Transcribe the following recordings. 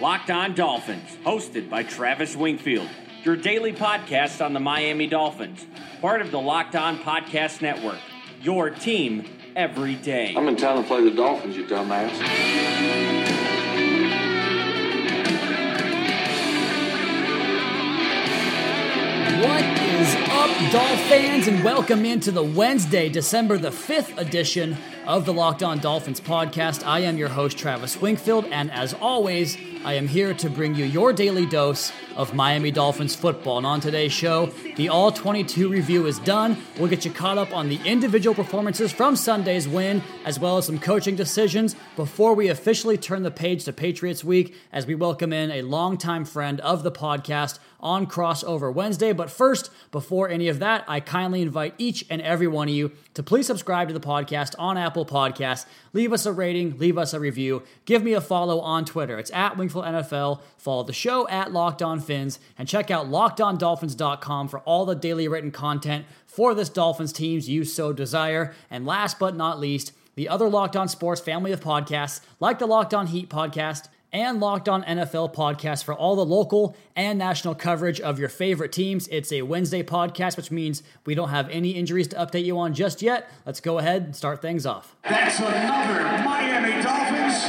Locked On Dolphins, hosted by Travis Wingfield. Your daily podcast on the Miami Dolphins, part of the Locked On Podcast Network, your team every day. I'm in town to play the Dolphins, you dumbass. What is up, Dolphin fans, and welcome into the Wednesday, December the 5th edition of the Locked On Dolphins podcast. I am your host, Travis Wingfield, and as always, I am here to bring you your daily dose of Miami Dolphins football. And on today's show, the All-22 review is done. We'll get you caught up on the individual performances from Sunday's win, as well as some coaching decisions before we officially turn the page to Patriots Week, as we welcome in a longtime friend of the podcast on Crossover Wednesday. But first, before any of that, I kindly invite each and every one of you to please subscribe to the podcast on Apple Podcasts. Leave us a rating, leave us a review, give me a follow on Twitter. It's at Wingfield NFL. Follow the show at Locked On Fins, and check out LockedOnDolphins.com for all the daily written content for this Dolphins teams you so desire. And last but not least, the other Locked On Sports family of podcasts, like the Locked On Heat podcast and Locked On NFL podcast, for all the local and national coverage of your favorite teams. It's a Wednesday podcast, which means we don't have any injuries to update you on just yet. Let's go ahead and start things off. That's another Miami Dolphins.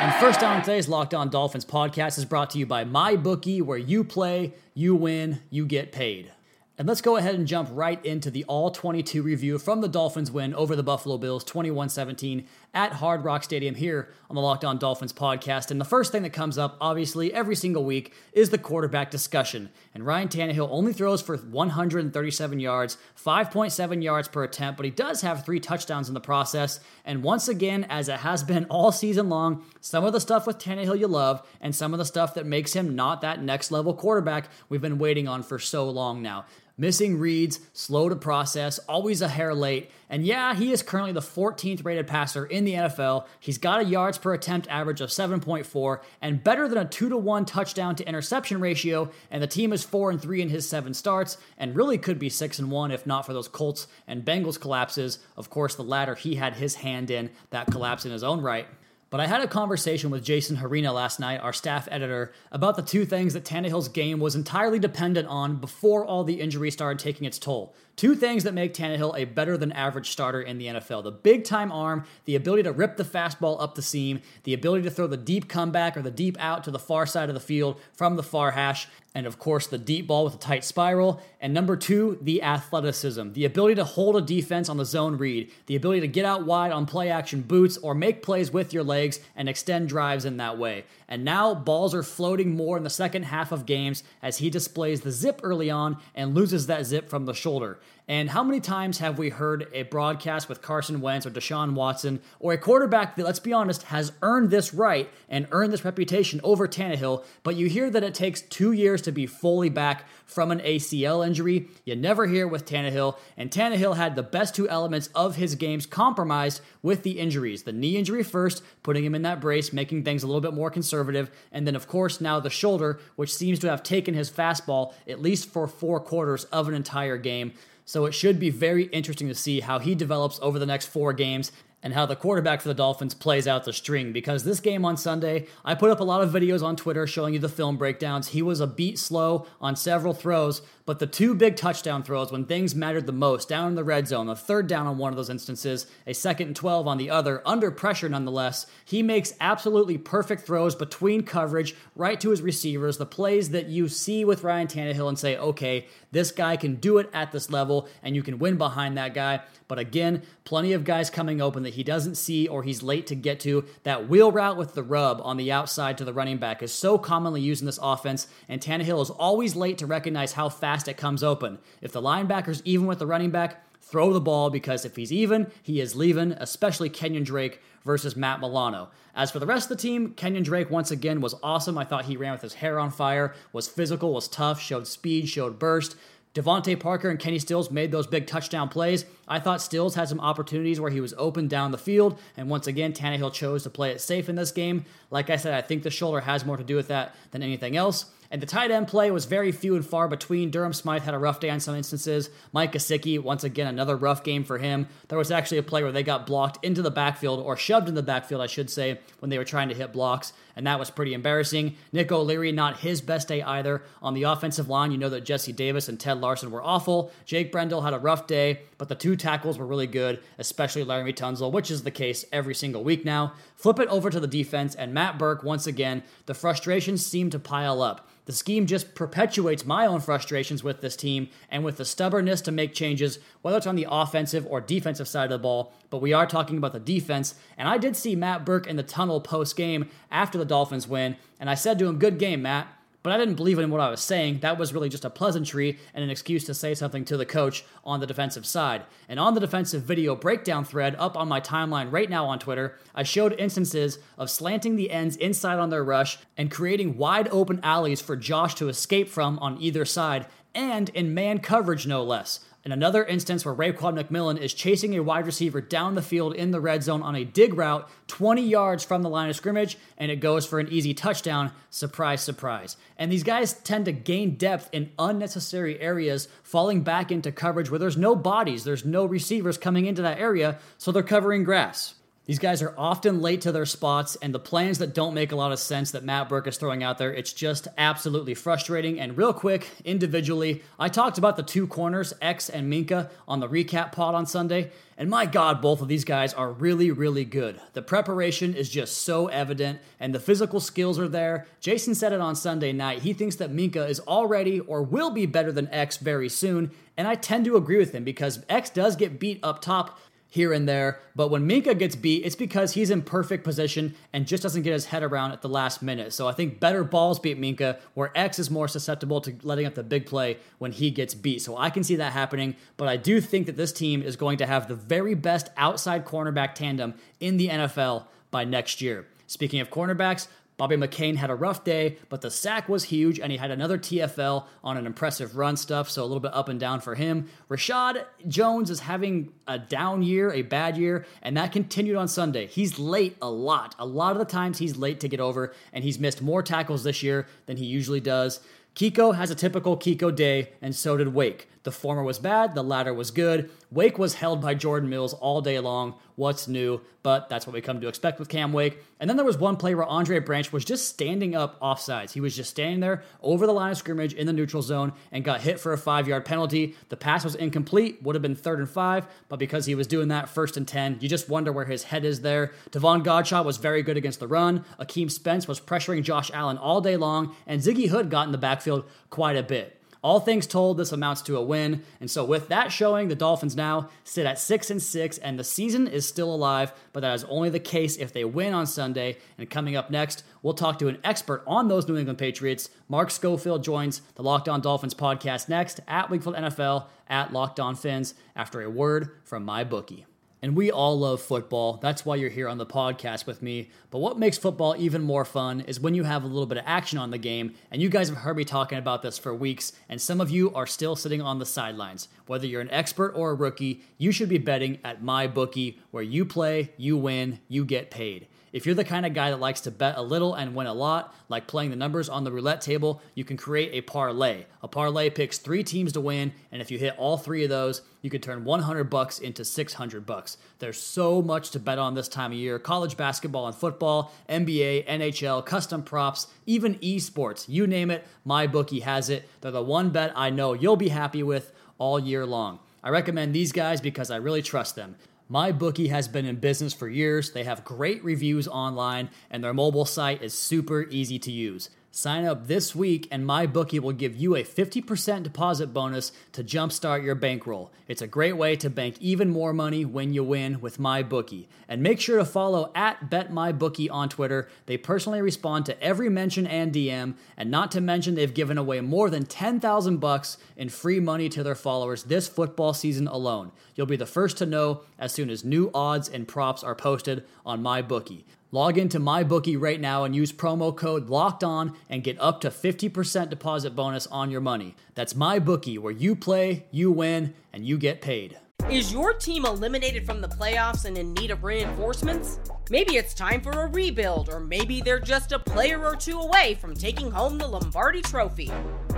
And first down today's Locked On Dolphins podcast is brought to you by MyBookie, where you play, you win, you get paid. And let's go ahead and jump right into the All-22 review from the Dolphins win over the Buffalo Bills 21-17 at Hard Rock Stadium here on the Locked On Dolphins podcast. And the first thing that comes up, obviously, every single week is the quarterback discussion. And Ryan Tannehill only throws for 137 yards, 5.7 yards per attempt, but he does have 3 touchdowns in the process. And once again, as it has been all season long, some of the stuff with Tannehill you love, and some of the stuff that makes him not that next-level quarterback we've been waiting on for so long now. Missing reads, slow to process, always a hair late. And yeah, he is currently the 14th rated passer in the NFL. He's got a yards per attempt average of 7.4 and better than a 2-to-1 touchdown to interception ratio. And the team is 4-3 in his 7 starts and really could be 6-1 if not for those Colts and Bengals collapses. Of course, the latter he had his hand in, that collapse in his own right. But I had a conversation with Jason Harina last night, our staff editor, about the 2 things that Tannehill's game was entirely dependent on before all the injuries started taking its toll. 2 things that make Tannehill a better than average starter in the NFL. The big time arm, the ability to rip the fastball up the seam, the ability to throw the deep comeback or the deep out to the far side of the field from the far hash, and of course the deep ball with a tight spiral. And number 2, the athleticism, the ability to hold a defense on the zone read, the ability to get out wide on play action boots or make plays with your legs and extend drives in that way. And now balls are floating more in the second half of games as he displays the zip early on and loses that zip from the shoulder. And how many times have we heard a broadcast with Carson Wentz or Deshaun Watson or a quarterback that, let's be honest, has earned this right and earned this reputation over Tannehill, but you hear that it takes 2 years to be fully back from an ACL injury? You never hear with Tannehill, and Tannehill had the best 2 elements of his games compromised with the injuries. The knee injury first, putting him in that brace, making things a little bit more conservative, and then of course now the shoulder, which seems to have taken his fastball at least for 4 quarters of an entire game. So it should be very interesting to see how he develops over the next 4 games and how the quarterback for the Dolphins plays out the string. Because this game on Sunday, I put up a lot of videos on Twitter showing you the film breakdowns. He was a beat slow on several throws, but the 2 big touchdown throws when things mattered the most, down in the red zone, a 3rd down on one of those instances, a 2nd and 12 on the other, under pressure nonetheless, he makes absolutely perfect throws between coverage, right to his receivers, the plays that you see with Ryan Tannehill and say, okay, this guy can do it at this level, and you can win behind that guy. But again, plenty of guys coming open that he doesn't see or he's late to get to. That wheel route with the rub on the outside to the running back is so commonly used in this offense, and Tannehill is always late to recognize how fast it comes open. If the linebacker's even with the running back, Throw the ball, because if he's even, he is leaving, especially Kenyon Drake versus Matt Milano. As for the rest of the team, Kenyon Drake, once again, was awesome. I thought he ran with his hair on fire, was physical, was tough, showed speed, showed burst. Devontae Parker and Kenny Stills made those big touchdown plays. I thought Stills had some opportunities where he was open down the field, and once again, Tannehill chose to play it safe in this game. Like I said, I think the shoulder has more to do with that than anything else. And the tight end play was very few and far between. Durham Smythe had a rough day on some instances. Mike Gesicki, once again, another rough game for him. There was actually a play where they got blocked into the backfield, or shoved in the backfield, I should say, when they were trying to hit blocks, and that was pretty embarrassing. Nick O'Leary, not his best day either. On the offensive line, you know that Jesse Davis and Ted Larson were awful. Jake Brendel had a rough day, but the two tackles were really good, especially Laramie Tunsil, which is the case every single week now. Flip it over to the defense, and Matt Burke, once again, the frustrations seem to pile up. The scheme just perpetuates my own frustrations with this team and with the stubbornness to make changes, whether it's on the offensive or defensive side of the ball, but we are talking about the defense, and I did see Matt Burke in the tunnel post-game after the Dolphins win, and I said to him, "Good game, Matt," but I didn't believe in what I was saying. That was really just a pleasantry and an excuse to say something to the coach on the defensive side. And on the defensive video breakdown thread up on my timeline right now on Twitter, I showed instances of slanting the ends inside on their rush and creating wide open alleys for Josh to escape from on either side, and in man coverage no less. And another instance where Raekwon McMillan is chasing a wide receiver down the field in the red zone on a dig route 20 yards from the line of scrimmage, and it goes for an easy touchdown. Surprise, surprise. And these guys tend to gain depth in unnecessary areas, falling back into coverage where there's no bodies, there's no receivers coming into that area, so they're covering grass. These guys are often late to their spots, and the plans that don't make a lot of sense that Matt Burke is throwing out there, it's just absolutely frustrating. And real quick, individually, I talked about the two corners, X and Minka, on the recap pod on Sunday, and my God, both of these guys are really, really good. The preparation is just so evident, and the physical skills are there. Jason said it on Sunday night. He thinks that Minka is already or will be better than X very soon, and I tend to agree with him because X does get beat up top here and there, but when Minka gets beat, it's because he's in perfect position and just doesn't get his head around at the last minute. So I think better balls beat Minka, where X is more susceptible to letting up the big play when he gets beat. So I can see that happening, but I do think that this team is going to have the very best outside cornerback tandem in the NFL by next year. Speaking of cornerbacks, Bobby McCain had a rough day, but the sack was huge, and he had another TFL on an impressive run stuff, so a little bit up and down for him. Rashad Jones is having a down year, a bad year, and that continued on Sunday. He's late a lot. A lot of the times he's late to get over, and he's missed more tackles this year than he usually does. Kiko has a typical Kiko day, and so did Wake. The former was bad, the latter was good. Wake was held by Jordan Mills all day long. What's new? But that's what we come to expect with Cam Wake. And then there was one play where Andre Branch was just standing up offsides. He was just standing there over the line of scrimmage in the neutral zone and got hit for a 5-yard penalty. The pass was incomplete, would have been 3rd and 5, but because he was doing that 1st and 10, you just wonder where his head is there. Devon Godchau was very good against the run. Akeem Spence was pressuring Josh Allen all day long, and Ziggy Hood got in the backfield quite a bit. All things told, this amounts to a win. And so with that showing, the Dolphins now sit at 6-6, and the season is still alive, but that is only the case if they win on Sunday. And coming up next, we'll talk to an expert on those New England Patriots. Mark Schofield joins the Locked On Dolphins podcast next, at Wingfield NFL, at Locked On Fins, after a word from MyBookie. And we all love football. That's why you're here on the podcast with me. But what makes football even more fun is when you have a little bit of action on the game. And you guys have heard me talking about this for weeks, and some of you are still sitting on the sidelines. Whether you're an expert or a rookie, you should be betting at MyBookie, where you play, you win, you get paid. If you're the kind of guy that likes to bet a little and win a lot, like playing the numbers on the roulette table, you can create a parlay. A parlay picks 3 teams to win, and if you hit all 3 of those, you could turn $100 into $600. There's so much to bet on this time of year. College basketball and football, NBA, NHL, custom props, even esports. You name it, MyBookie has it. They're the one bet I know you'll be happy with all year long. I recommend these guys because I really trust them. MyBookie has been in business for years. They have great reviews online, and their mobile site is super easy to use. Sign up this week and MyBookie will give you a 50% deposit bonus to jumpstart your bankroll. It's a great way to bank even more money when you win with MyBookie. And make sure to follow at BetMyBookie on Twitter. They personally respond to every mention and DM, and not to mention they've given away more than $10,000 in free money to their followers this football season alone. You'll be the first to know as soon as new odds and props are posted on MyBookie. Log into MyBookie right now and use promo code LOCKEDON and get up to 50% deposit bonus on your money. That's MyBookie, where you play, you win, and you get paid. Is your team eliminated from the playoffs and in need of reinforcements? Maybe it's time for a rebuild, or maybe they're just a player or two away from taking home the Lombardi Trophy.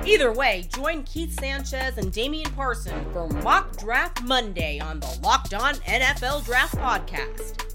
Either way, join Keith Sanchez and Damian Parson for Mock Draft Monday on the Locked On NFL Draft Podcast.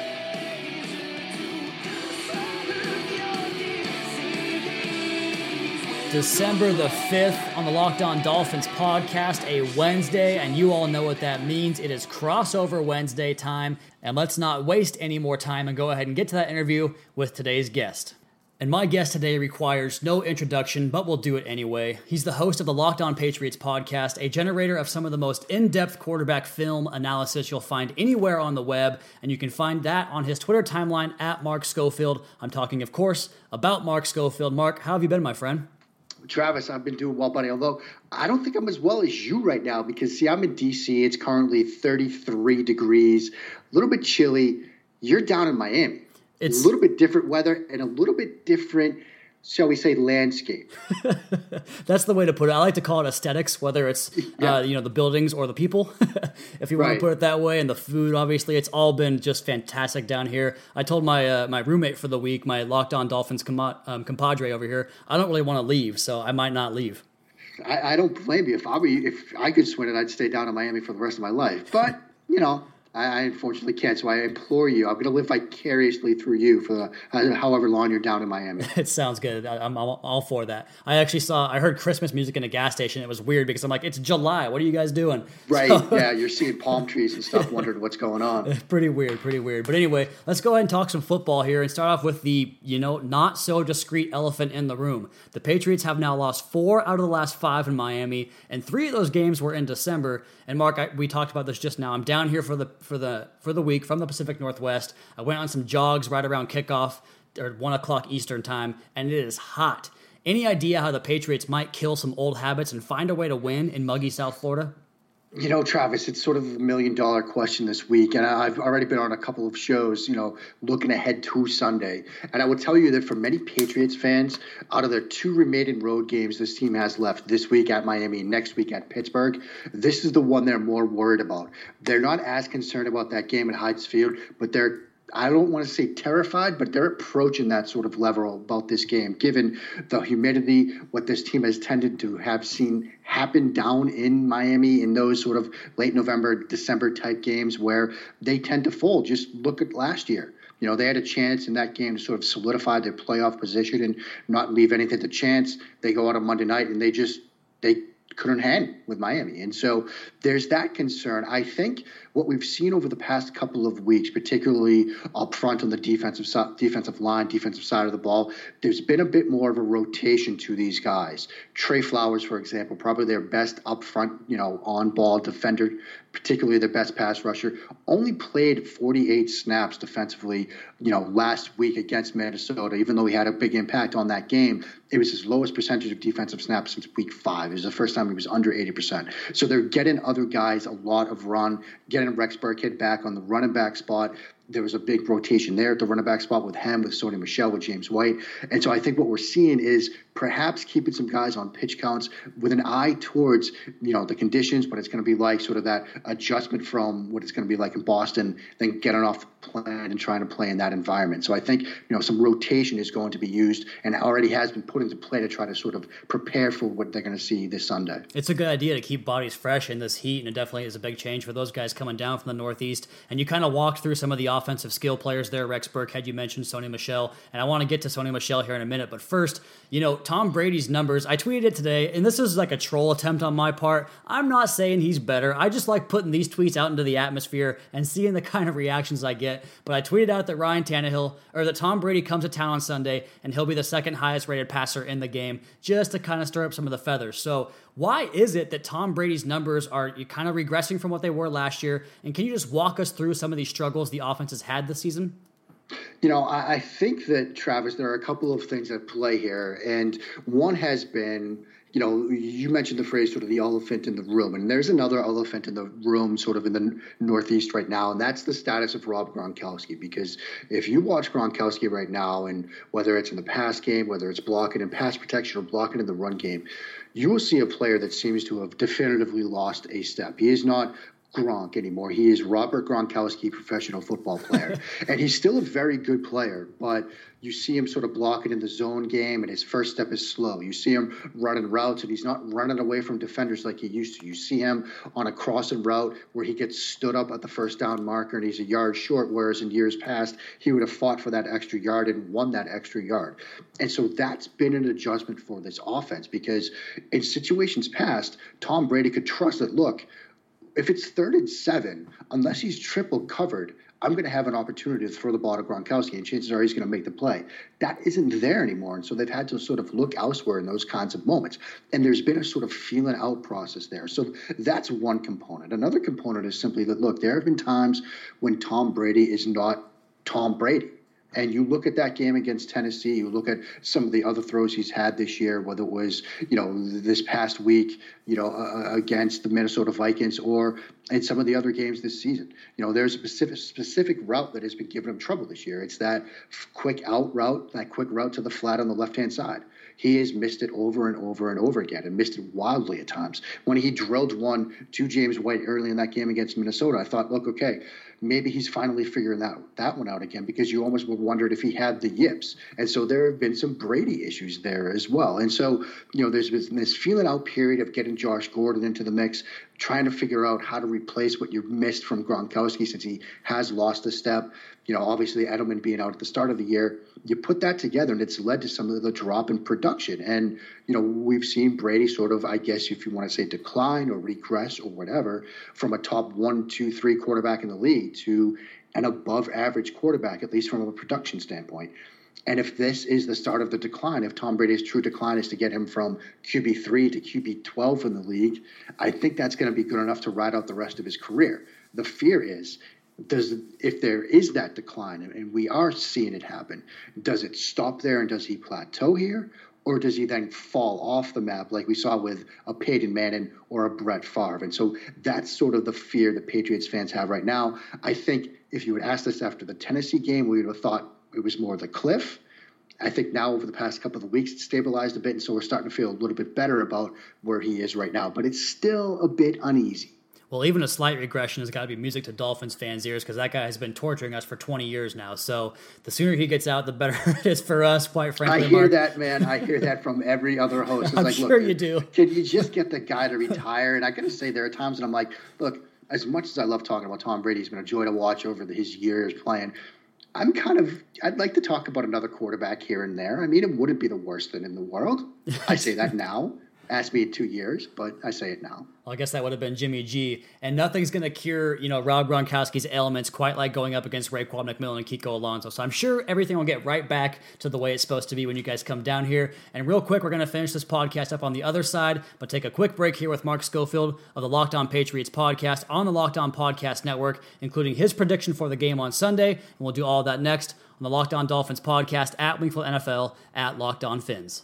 December the 5th on the Locked On Dolphins podcast, a Wednesday, and you all know what that means. It is crossover Wednesday time, and let's not waste any more time and go ahead and get to that interview with today's guest. And my guest today requires no introduction, but we'll do it anyway. He's the host of the Locked On Patriots podcast, a generator of some of the most in-depth quarterback film analysis you'll find anywhere on the web, and you can find that on his Twitter timeline at Mark Schofield. I'm talking, of course, about Mark Schofield. Mark, how have you been, my friend? Travis, I've been doing well, buddy, although I don't think I'm as well as you right now because, see, I'm in D.C. It's currently 33 degrees, a little bit chilly. You're down in Miami. It's a little bit different weather and a little bit different, shall we say, landscape. That's the way to put it. I like to call it aesthetics, whether it's, the buildings or the people, if you want to put it that way. And the food, obviously, it's all been just fantastic down here. I told my roommate for the week, my Locked On Dolphins compadre over here, I don't really want to leave, so I might not leave. I don't blame you. If I could swing it, I'd stay down in Miami for the rest of my life. But, I unfortunately can't, so I implore you. I'm going to live vicariously through you for however long you're down in Miami. It sounds good. I'm all for that. I heard Christmas music in a gas station. It was weird because I'm like, it's July. What are you guys doing? Right. So, yeah, you're seeing palm trees and stuff, wondering what's going on. Pretty weird. But anyway, let's go ahead and talk some football here and start off with the, not so discreet elephant in the room. The Patriots have now lost 4 out of the last 5 in Miami, and 3 of those games were in December. And Mark, we talked about this just now. I'm down here for the week from the Pacific Northwest. I went on some jogs right around kickoff or 1 o'clock Eastern time, and it is hot. Any idea how the Patriots might kill some old habits and find a way to win in muggy South Florida? Travis, it's sort of the million-dollar question this week, and I've already been on a couple of shows, looking ahead to Sunday. And I will tell you that for many Patriots fans, out of their 2 remaining road games this team has left, this week at Miami, next week at Pittsburgh, this is the one they're more worried about. They're not as concerned about that game at Heinz Field, but they're, I don't want to say terrified, but they're approaching that sort of level about this game, given the humidity, what this team has tended to have seen happen down in Miami in those sort of late November, December type games where they tend to fold. Just look at last year. They had a chance in that game to sort of solidify their playoff position and not leave anything to chance. They go out on Monday night and they couldn't hang with Miami. And so there's that concern. I think what we've seen over the past couple of weeks, particularly up front on the defensive side of the ball, there's been a bit more of a rotation to these guys. Trey Flowers, for example, probably their best up front, on-ball defender, particularly their best pass rusher, only played 48 snaps defensively, last week against Minnesota, even though he had a big impact on that game. It was his lowest percentage of defensive snaps since week 5. It was the first time he was under 80%. So they're getting other guys a lot of run, getting Rex Burkhead back on the running back spot. There was a big rotation there at the running back spot with him, with Sony Michel, with James White. And so I think what we're seeing is perhaps keeping some guys on pitch counts with an eye towards, you know, the conditions, what it's going to be like, sort of that adjustment from what it's going to be like in Boston, then getting off the plane and trying to play in that environment. So I think, you know, some rotation is going to be used and already has been put into play to try to sort of prepare for what they're going to see this Sunday. It's a good idea to keep bodies fresh in this heat, and it definitely is a big change for those guys coming down from the Northeast. And you kind of walked through some of the offensive skill players there. Rex Burkhead, you mentioned Sony Michel, and I want to get to Sony Michel here in a minute. But first, you know, Tom Brady's numbers, I tweeted it today, and this is like a troll attempt on my part. I'm not saying he's better. I just like putting these tweets out into the atmosphere and seeing the kind of reactions I get. But I tweeted out that Tom Brady comes to town on Sunday, and he'll be the second highest rated passer in the game, just to kind of stir up some of the feathers. So why is it that Tom Brady's numbers are kind of regressing from what they were last year? And can you just walk us through some of these struggles the offense has had this season? You know, I think that, Travis, there are a couple of things at play here. And one has been, you know, you mentioned the phrase sort of the elephant in the room, and there's another elephant in the room sort of in the Northeast right now, and that's the status of Rob Gronkowski. Because if you watch Gronkowski right now, and whether it's in the pass game, whether it's blocking in pass protection or blocking in the run game, you will see a player that seems to have definitively lost a step. He is not Gronk anymore. He is Robert Gronkowski, professional football player. And he's still a very good player, but you see him sort of blocking in the zone game, and his first step is slow. You see him running routes, and he's not running away from defenders like he used to. You see him on a crossing route where he gets stood up at the first down marker, and he's a yard short, whereas in years past, he would have fought for that extra yard and won that extra yard. And so that's been an adjustment for this offense, because in situations past, Tom Brady could trust that, look, if it's 3rd and 7, unless he's triple covered, I'm going to have an opportunity to throw the ball to Gronkowski, and chances are he's going to make the play. That isn't there anymore, and so they've had to sort of look elsewhere in those kinds of moments. And there's been a sort of feeling out process there. So that's one component. Another component is simply that, look, there have been times when Tom Brady is not Tom Brady. And you look at that game against Tennessee, you look at some of the other throws he's had this year, whether it was, you know, this past week, you know, against the Minnesota Vikings, or in some of the other games this season. You know, there's a specific route that has been giving him trouble this year. It's that quick out route, that quick route to the flat on the left-hand side. He has missed it over and over and over again, and missed it wildly at times. When he drilled one to James White early in that game against Minnesota, I thought, look, okay, maybe he's finally figuring that one out again, because you almost wondered if he had the yips. And so there have been some Brady issues there as well. And so, you know, there's been this feeling out period of getting Josh Gordon into the mix, trying to figure out how to replace what you missed from Gronkowski, since he has lost a step. You know, obviously Edelman being out at the start of the year, you put that together, and it's led to some of the drop in production. And, you know, we've seen Brady sort of, I guess if you want to say decline or regress or whatever, from a top 1, 2, 3 quarterback in the league to an above average quarterback, at least from a production standpoint. And if this is the start of the decline, if Tom Brady's true decline is to get him from QB3 to QB12 in the league, I think that's going to be good enough to ride out the rest of his career. The fear is, if there is that decline, and we are seeing it happen, does it stop there and does he plateau here? Or does he then fall off the map like we saw with a Peyton Manning or a Brett Favre? And so that's sort of the fear that Patriots fans have right now. I think if you would ask this after the Tennessee game, we would have thought it was more the cliff. I think now over the past couple of weeks, it's stabilized a bit, and so we're starting to feel a little bit better about where he is right now. But it's still a bit uneasy. Well, even a slight regression has got to be music to Dolphins fans' ears, because that guy has been torturing us for 20 years now. So the sooner he gets out, the better it is for us, quite frankly. I hear that, man. I hear that from every other host. It's I'm like, sure look, you do. Can you just get the guy to retire? And I got to say, there are times when I'm like, look, as much as I love talking about Tom Brady, he's been a joy to watch over his years playing. I'd like to talk about another quarterback here and there. I mean, it wouldn't be the worst thing in the world. I say that now. Ask me in 2 years, but I say it now. Well, I guess that would have been Jimmy G. And nothing's going to cure, you know, Rob Gronkowski's ailments quite like going up against Raekwon McMillan and Kiko Alonso. So I'm sure everything will get right back to the way it's supposed to be when you guys come down here. And real quick, we're going to finish this podcast up on the other side, but take a quick break here with Mark Schofield of the Locked On Patriots podcast on the Locked On Podcast Network, including his prediction for the game on Sunday. And we'll do all of that next on the Locked On Dolphins podcast, at Wingfield NFL, at Locked On Fins.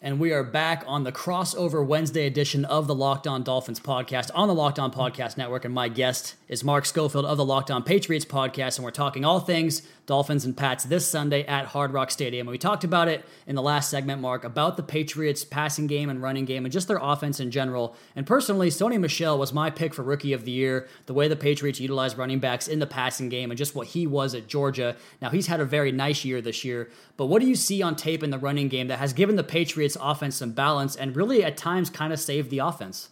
And we are back on the crossover Wednesday edition of the Locked On Dolphins podcast on the Locked On Podcast Network. And my guest is Mark Schofield of the Locked On Patriots podcast. And we're talking all things Dolphins and Pats this Sunday at Hard Rock Stadium. And we talked about it in the last segment, Mark, about the Patriots passing game and running game and just their offense in general. And personally, Sony Michel was my pick for Rookie of the Year, the way the Patriots utilize running backs in the passing game and just what he was at Georgia. Now, he's had a very nice year this year, but what do you see on tape in the running game that has given the Patriots offense some balance and really at times kind of saved the offense?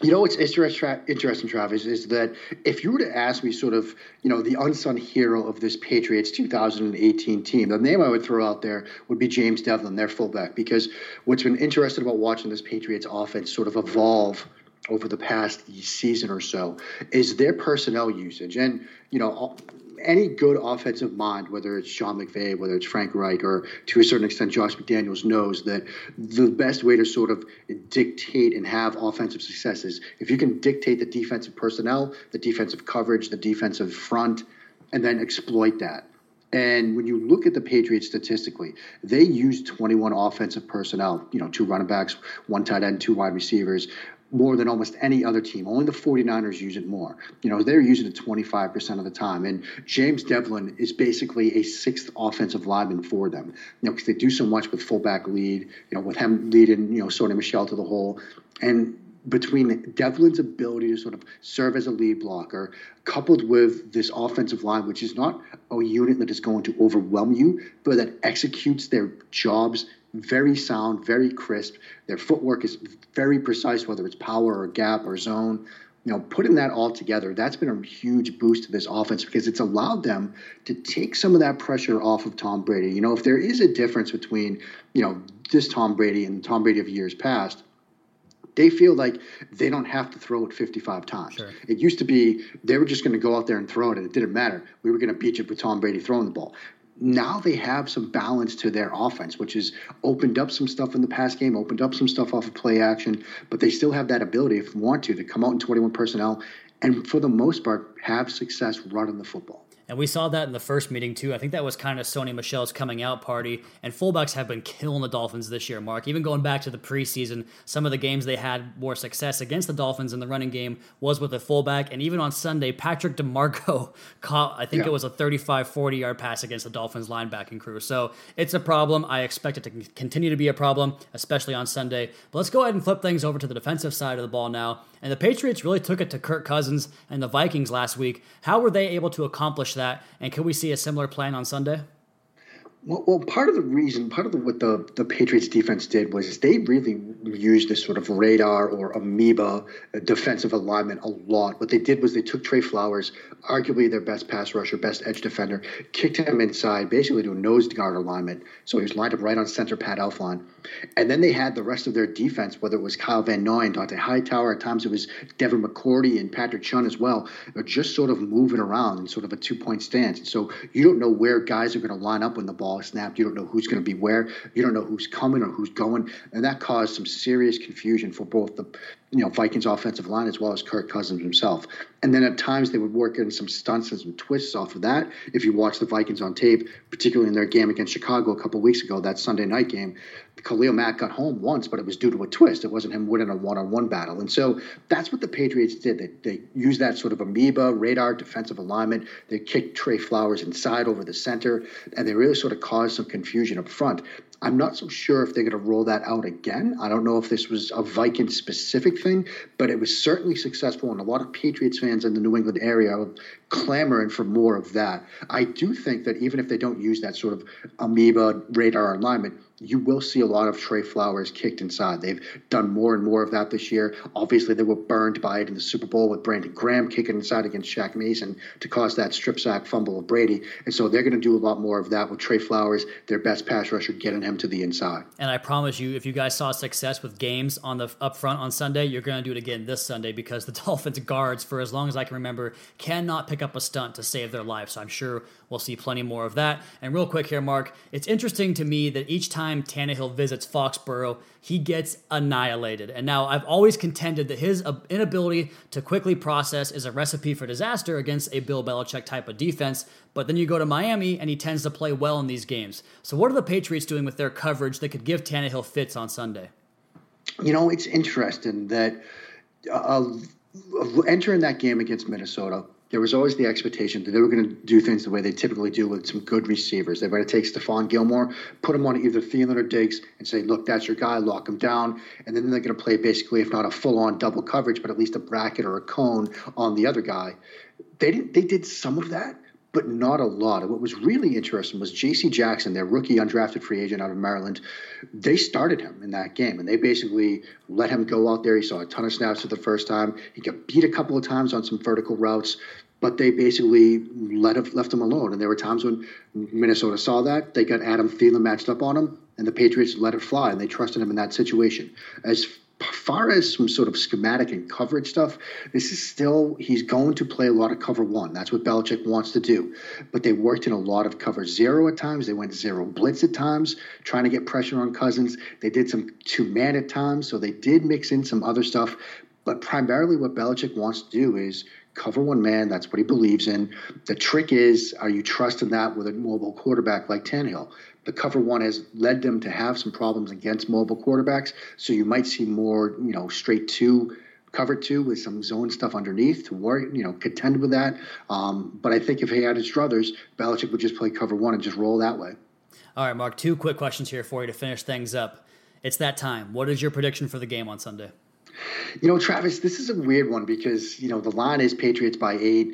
You know, what's interesting, Travis, is that if you were to ask me sort of, you know, the unsung hero of this Patriots 2018 team, the name I would throw out there would be James Develin, their fullback, because what's been interesting about watching this Patriots offense sort of evolve over the past season or so is their personnel usage. And, you know, any good offensive mind, whether it's Sean McVay, whether it's Frank Reich, or to a certain extent Josh McDaniels, knows that the best way to sort of dictate and have offensive success is if you can dictate the defensive personnel, the defensive coverage, the defensive front, and then exploit that. And when you look at the Patriots statistically, they used 21 offensive personnel, you know, 2 running backs, 1 tight end, 2 wide receivers, more than almost any other team. Only the 49ers use it more. You know, they're using it 25% of the time. And James Develin is basically a 6th offensive lineman for them, you know, because they do so much with fullback lead, you know, with him leading, you know, Sony Michel to the hole. And between Devlin's ability to sort of serve as a lead blocker, coupled with this offensive line, which is not a unit that is going to overwhelm you, but that executes their jobs very sound, very crisp. Their footwork is very precise, whether it's power or gap or zone. You know, putting that all together, that's been a huge boost to this offense because it's allowed them to take some of that pressure off of Tom Brady. You know, if there is a difference between, you know, this Tom Brady and Tom Brady of years past, they feel like they don't have to throw it 55 times. Sure. It used to be they were just going to go out there and throw it, and it didn't matter. We were going to beat you with Tom Brady throwing the ball. Now they have some balance to their offense, which has opened up some stuff in the past game, opened up some stuff off of play action, but they still have that ability, if they want to come out in 21 personnel and, for the most part, have success running the football. And we saw that in the first meeting, too. I think that was kind of Sony Michel's coming out party. And fullbacks have been killing the Dolphins this year, Mark. Even going back to the preseason, some of the games they had more success against the Dolphins in the running game was with a fullback. And even on Sunday, Patrick DeMarco caught, I think it was a 35-40-yard pass against the Dolphins linebacking crew. So it's a problem. I expect it to continue to be a problem, especially on Sunday. But let's go ahead and flip things over to the defensive side of the ball now. And the Patriots really took it to Kirk Cousins and the Vikings last week. How were they able to accomplish that, and can we see a similar plan on Sunday? Well, part of the reason, what the Patriots defense did was they really used this sort of radar or amoeba defensive alignment a lot. What they did was they took Trey Flowers, arguably their best pass rusher, best edge defender, kicked him inside, basically to a nose guard alignment. So he was lined up right on center Pat Elflein. And then they had the rest of their defense, whether it was Kyle Van Noy and Dante Hightower, at times it was Devin McCourty and Patrick Chun as well, are just sort of moving around in sort of a two-point stance. And so you don't know where guys are going to line up when the ball snapped. You don't know who's going to be where. You don't know who's coming or who's going, and that caused some serious confusion for both the, you know, Vikings offensive line as well as Kirk Cousins himself. And then at times they would work in some stunts and some twists off of that. If you watch the Vikings on tape, particularly in their game against Chicago a couple weeks ago, that Sunday night game, Khalil Mack got home once, but it was due to a twist. It wasn't him winning a one-on-one battle. And so that's what the Patriots did. They used that sort of amoeba, radar, defensive alignment. They kicked Trey Flowers inside over the center, and they really sort of caused some confusion up front. I'm not so sure if they're going to roll that out again. I don't know if this was a Viking-specific thing, but it was certainly successful, and a lot of Patriots fans in the New England area are clamoring for more of that. I do think that even if they don't use that sort of amoeba radar alignment, you will see a lot of Trey Flowers kicked inside. They've done more and more of that this year. Obviously, they were burned by it in the Super Bowl with Brandon Graham kicking inside against Shaq Mason to cause that strip sack fumble of Brady. And so they're going to do a lot more of that with Trey Flowers, their best pass rusher, getting him to the inside. And I promise you, if you guys saw success with games on the up front on Sunday, you're going to do it again this Sunday, because the Dolphins guards, for as long as I can remember, cannot pick up a stunt to save their life. So I'm sure we'll see plenty more of that. And real quick here, Mark, it's interesting to me that each time Tannehill visits Foxborough, he gets annihilated. And now I've always contended that his inability to quickly process is a recipe for disaster against a Bill Belichick type of defense. But then you go to Miami and he tends to play well in these games. So what are the Patriots doing with their coverage that could give Tannehill fits on Sunday? You know, it's interesting that entering that game against Minnesota, there was always the expectation that they were going to do things the way they typically do with some good receivers. They were going to take Stephon Gilmore, put him on either Thielen or Diggs, and say, look, that's your guy, lock him down. And then they're going to play basically, if not a full-on double coverage, but at least a bracket or a cone on the other guy. They did some of that, but not a lot. And what was really interesting was J.C. Jackson, their rookie undrafted free agent out of Maryland, they started him in that game, and they basically let him go out there. He saw a ton of snaps for the first time. He got beat a couple of times on some vertical routes, but they basically left him alone. And there were times when Minnesota saw that. They got Adam Thielen matched up on him, and the Patriots let it fly, and they trusted him in that situation. As far as some sort of schematic and coverage stuff, this is still, he's going to play a lot of cover one. That's what Belichick wants to do. But they worked in a lot of cover zero at times. They went zero blitz at times, trying to get pressure on Cousins. They did some two-man at times, so they did mix in some other stuff. But primarily what Belichick wants to do is cover one man. That's what he believes in. The trick is, are you trusting that with a mobile quarterback like Tannehill? The cover one has led them to have some problems against mobile quarterbacks, so you might see more, you know, straight two, cover two with some zone stuff underneath to worry, you know, contend with that. But I think if he had his druthers, Belichick would just play cover one and just roll that way. All right, Mark, two quick questions here for you to finish things up. It's that time. What is your prediction for the game on Sunday? You know, Travis, this is a weird one because, you know, the line is Patriots by 8.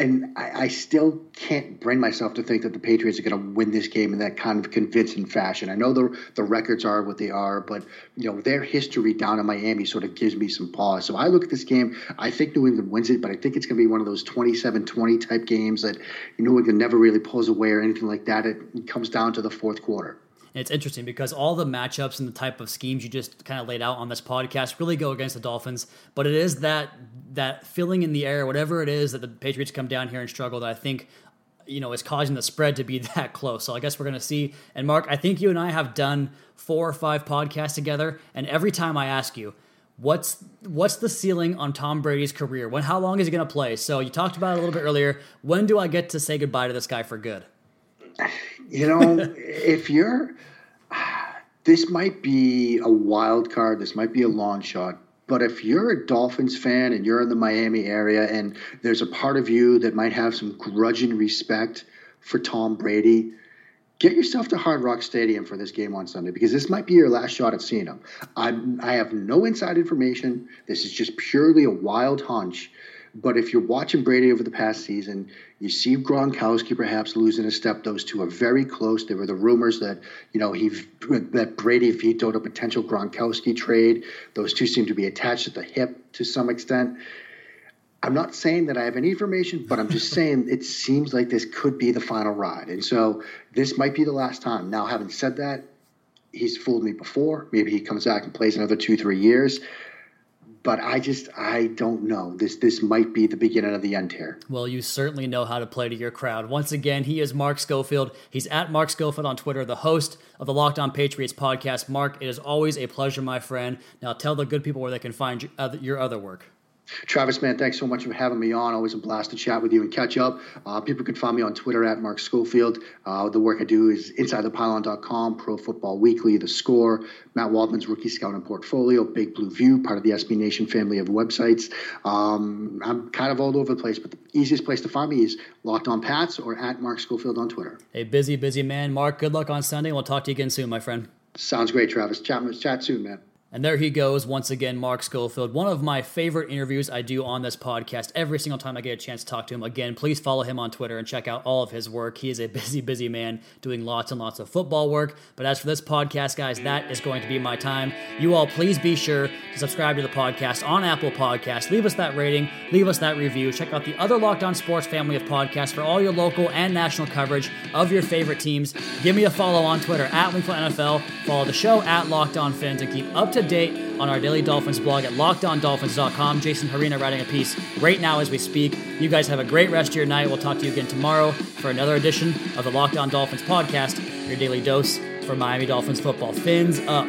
And I still can't bring myself to think that the Patriots are going to win this game in that kind of convincing fashion. I know the records are what they are, but, you know, their history down in Miami sort of gives me some pause. So I look at this game, I think New England wins it, but I think it's going to be one of those 27-20 type games that New England never really pulls away or anything like that. It comes down to the fourth quarter. And it's interesting because all the matchups and the type of schemes you just kind of laid out on this podcast really go against the Dolphins. But it is that feeling in the air, whatever it is, that the Patriots come down here and struggle that I think, you know, is causing the spread to be that close. So I guess we're going to see. And Mark, I think you and I have done 4 or 5 podcasts together. And every time I ask you, what's the ceiling on Tom Brady's career? How long is he going to play? So you talked about it a little bit earlier. When do I get to say goodbye to this guy for good? You know, this might be a wild card. This might be a long shot. But if you're a Dolphins fan and you're in the Miami area and there's a part of you that might have some grudging respect for Tom Brady, get yourself to Hard Rock Stadium for this game on Sunday, because this might be your last shot at seeing him. I have no inside information. This is just purely a wild hunch. But if you're watching Brady over the past season, you see Gronkowski perhaps losing a step. Those two are very close. There were the rumors that, you know, that Brady vetoed a potential Gronkowski trade. Those two seem to be attached at the hip to some extent. I'm not saying that I have any information, but I'm just saying it seems like this could be the final ride. And so this might be the last time. Now, having said that, he's fooled me before. Maybe he comes back and plays another 2-3 years. But I don't know. This might be the beginning of the end here. Well, you certainly know how to play to your crowd. Once again, he is Mark Schofield. He's at Mark Schofield on Twitter, the host of the Locked On Patriots podcast. Mark, it is always a pleasure, my friend. Now tell the good people where they can find your other work. Travis, man, thanks so much for having me on. Always a blast to chat with you and catch up. People can find me on Twitter at Mark Schofield. The work I do is InsideThePylon.com, Pro Football Weekly, The Score, Matt Waldman's Rookie Scouting Portfolio, Big Blue View, part of the SB Nation family of websites. I'm kind of all over the place, but the easiest place to find me is Locked On Pats or at Mark Schofield on Twitter. Hey, busy man. Mark, good luck on Sunday. We'll talk to you again soon, my friend. Sounds great, Travis. Chat soon, man. And there he goes once again, Mark Schofield, one of my favorite interviews I do on this podcast. Every single time I get a chance to talk to him again, please follow him on Twitter and check out all of his work. He is a busy man doing lots and lots of football work. But as for this podcast, guys, that is going to be my time. You all, please be sure to subscribe to the podcast on Apple Podcasts. Leave us that rating. Leave us that review. Check out the other Locked On Sports family of podcasts for all your local and national coverage of your favorite teams. Give me a follow on Twitter at WingfieldNFL. Follow the show at Locked On Fins and keep up to date on our Daily Dolphins blog at LockedOnDolphins.com. Jason Harina writing a piece right now as we speak. You guys have a great rest of your night. We'll talk to you again tomorrow for another edition of the Locked On Dolphins podcast, your daily dose for Miami Dolphins football. Fins up.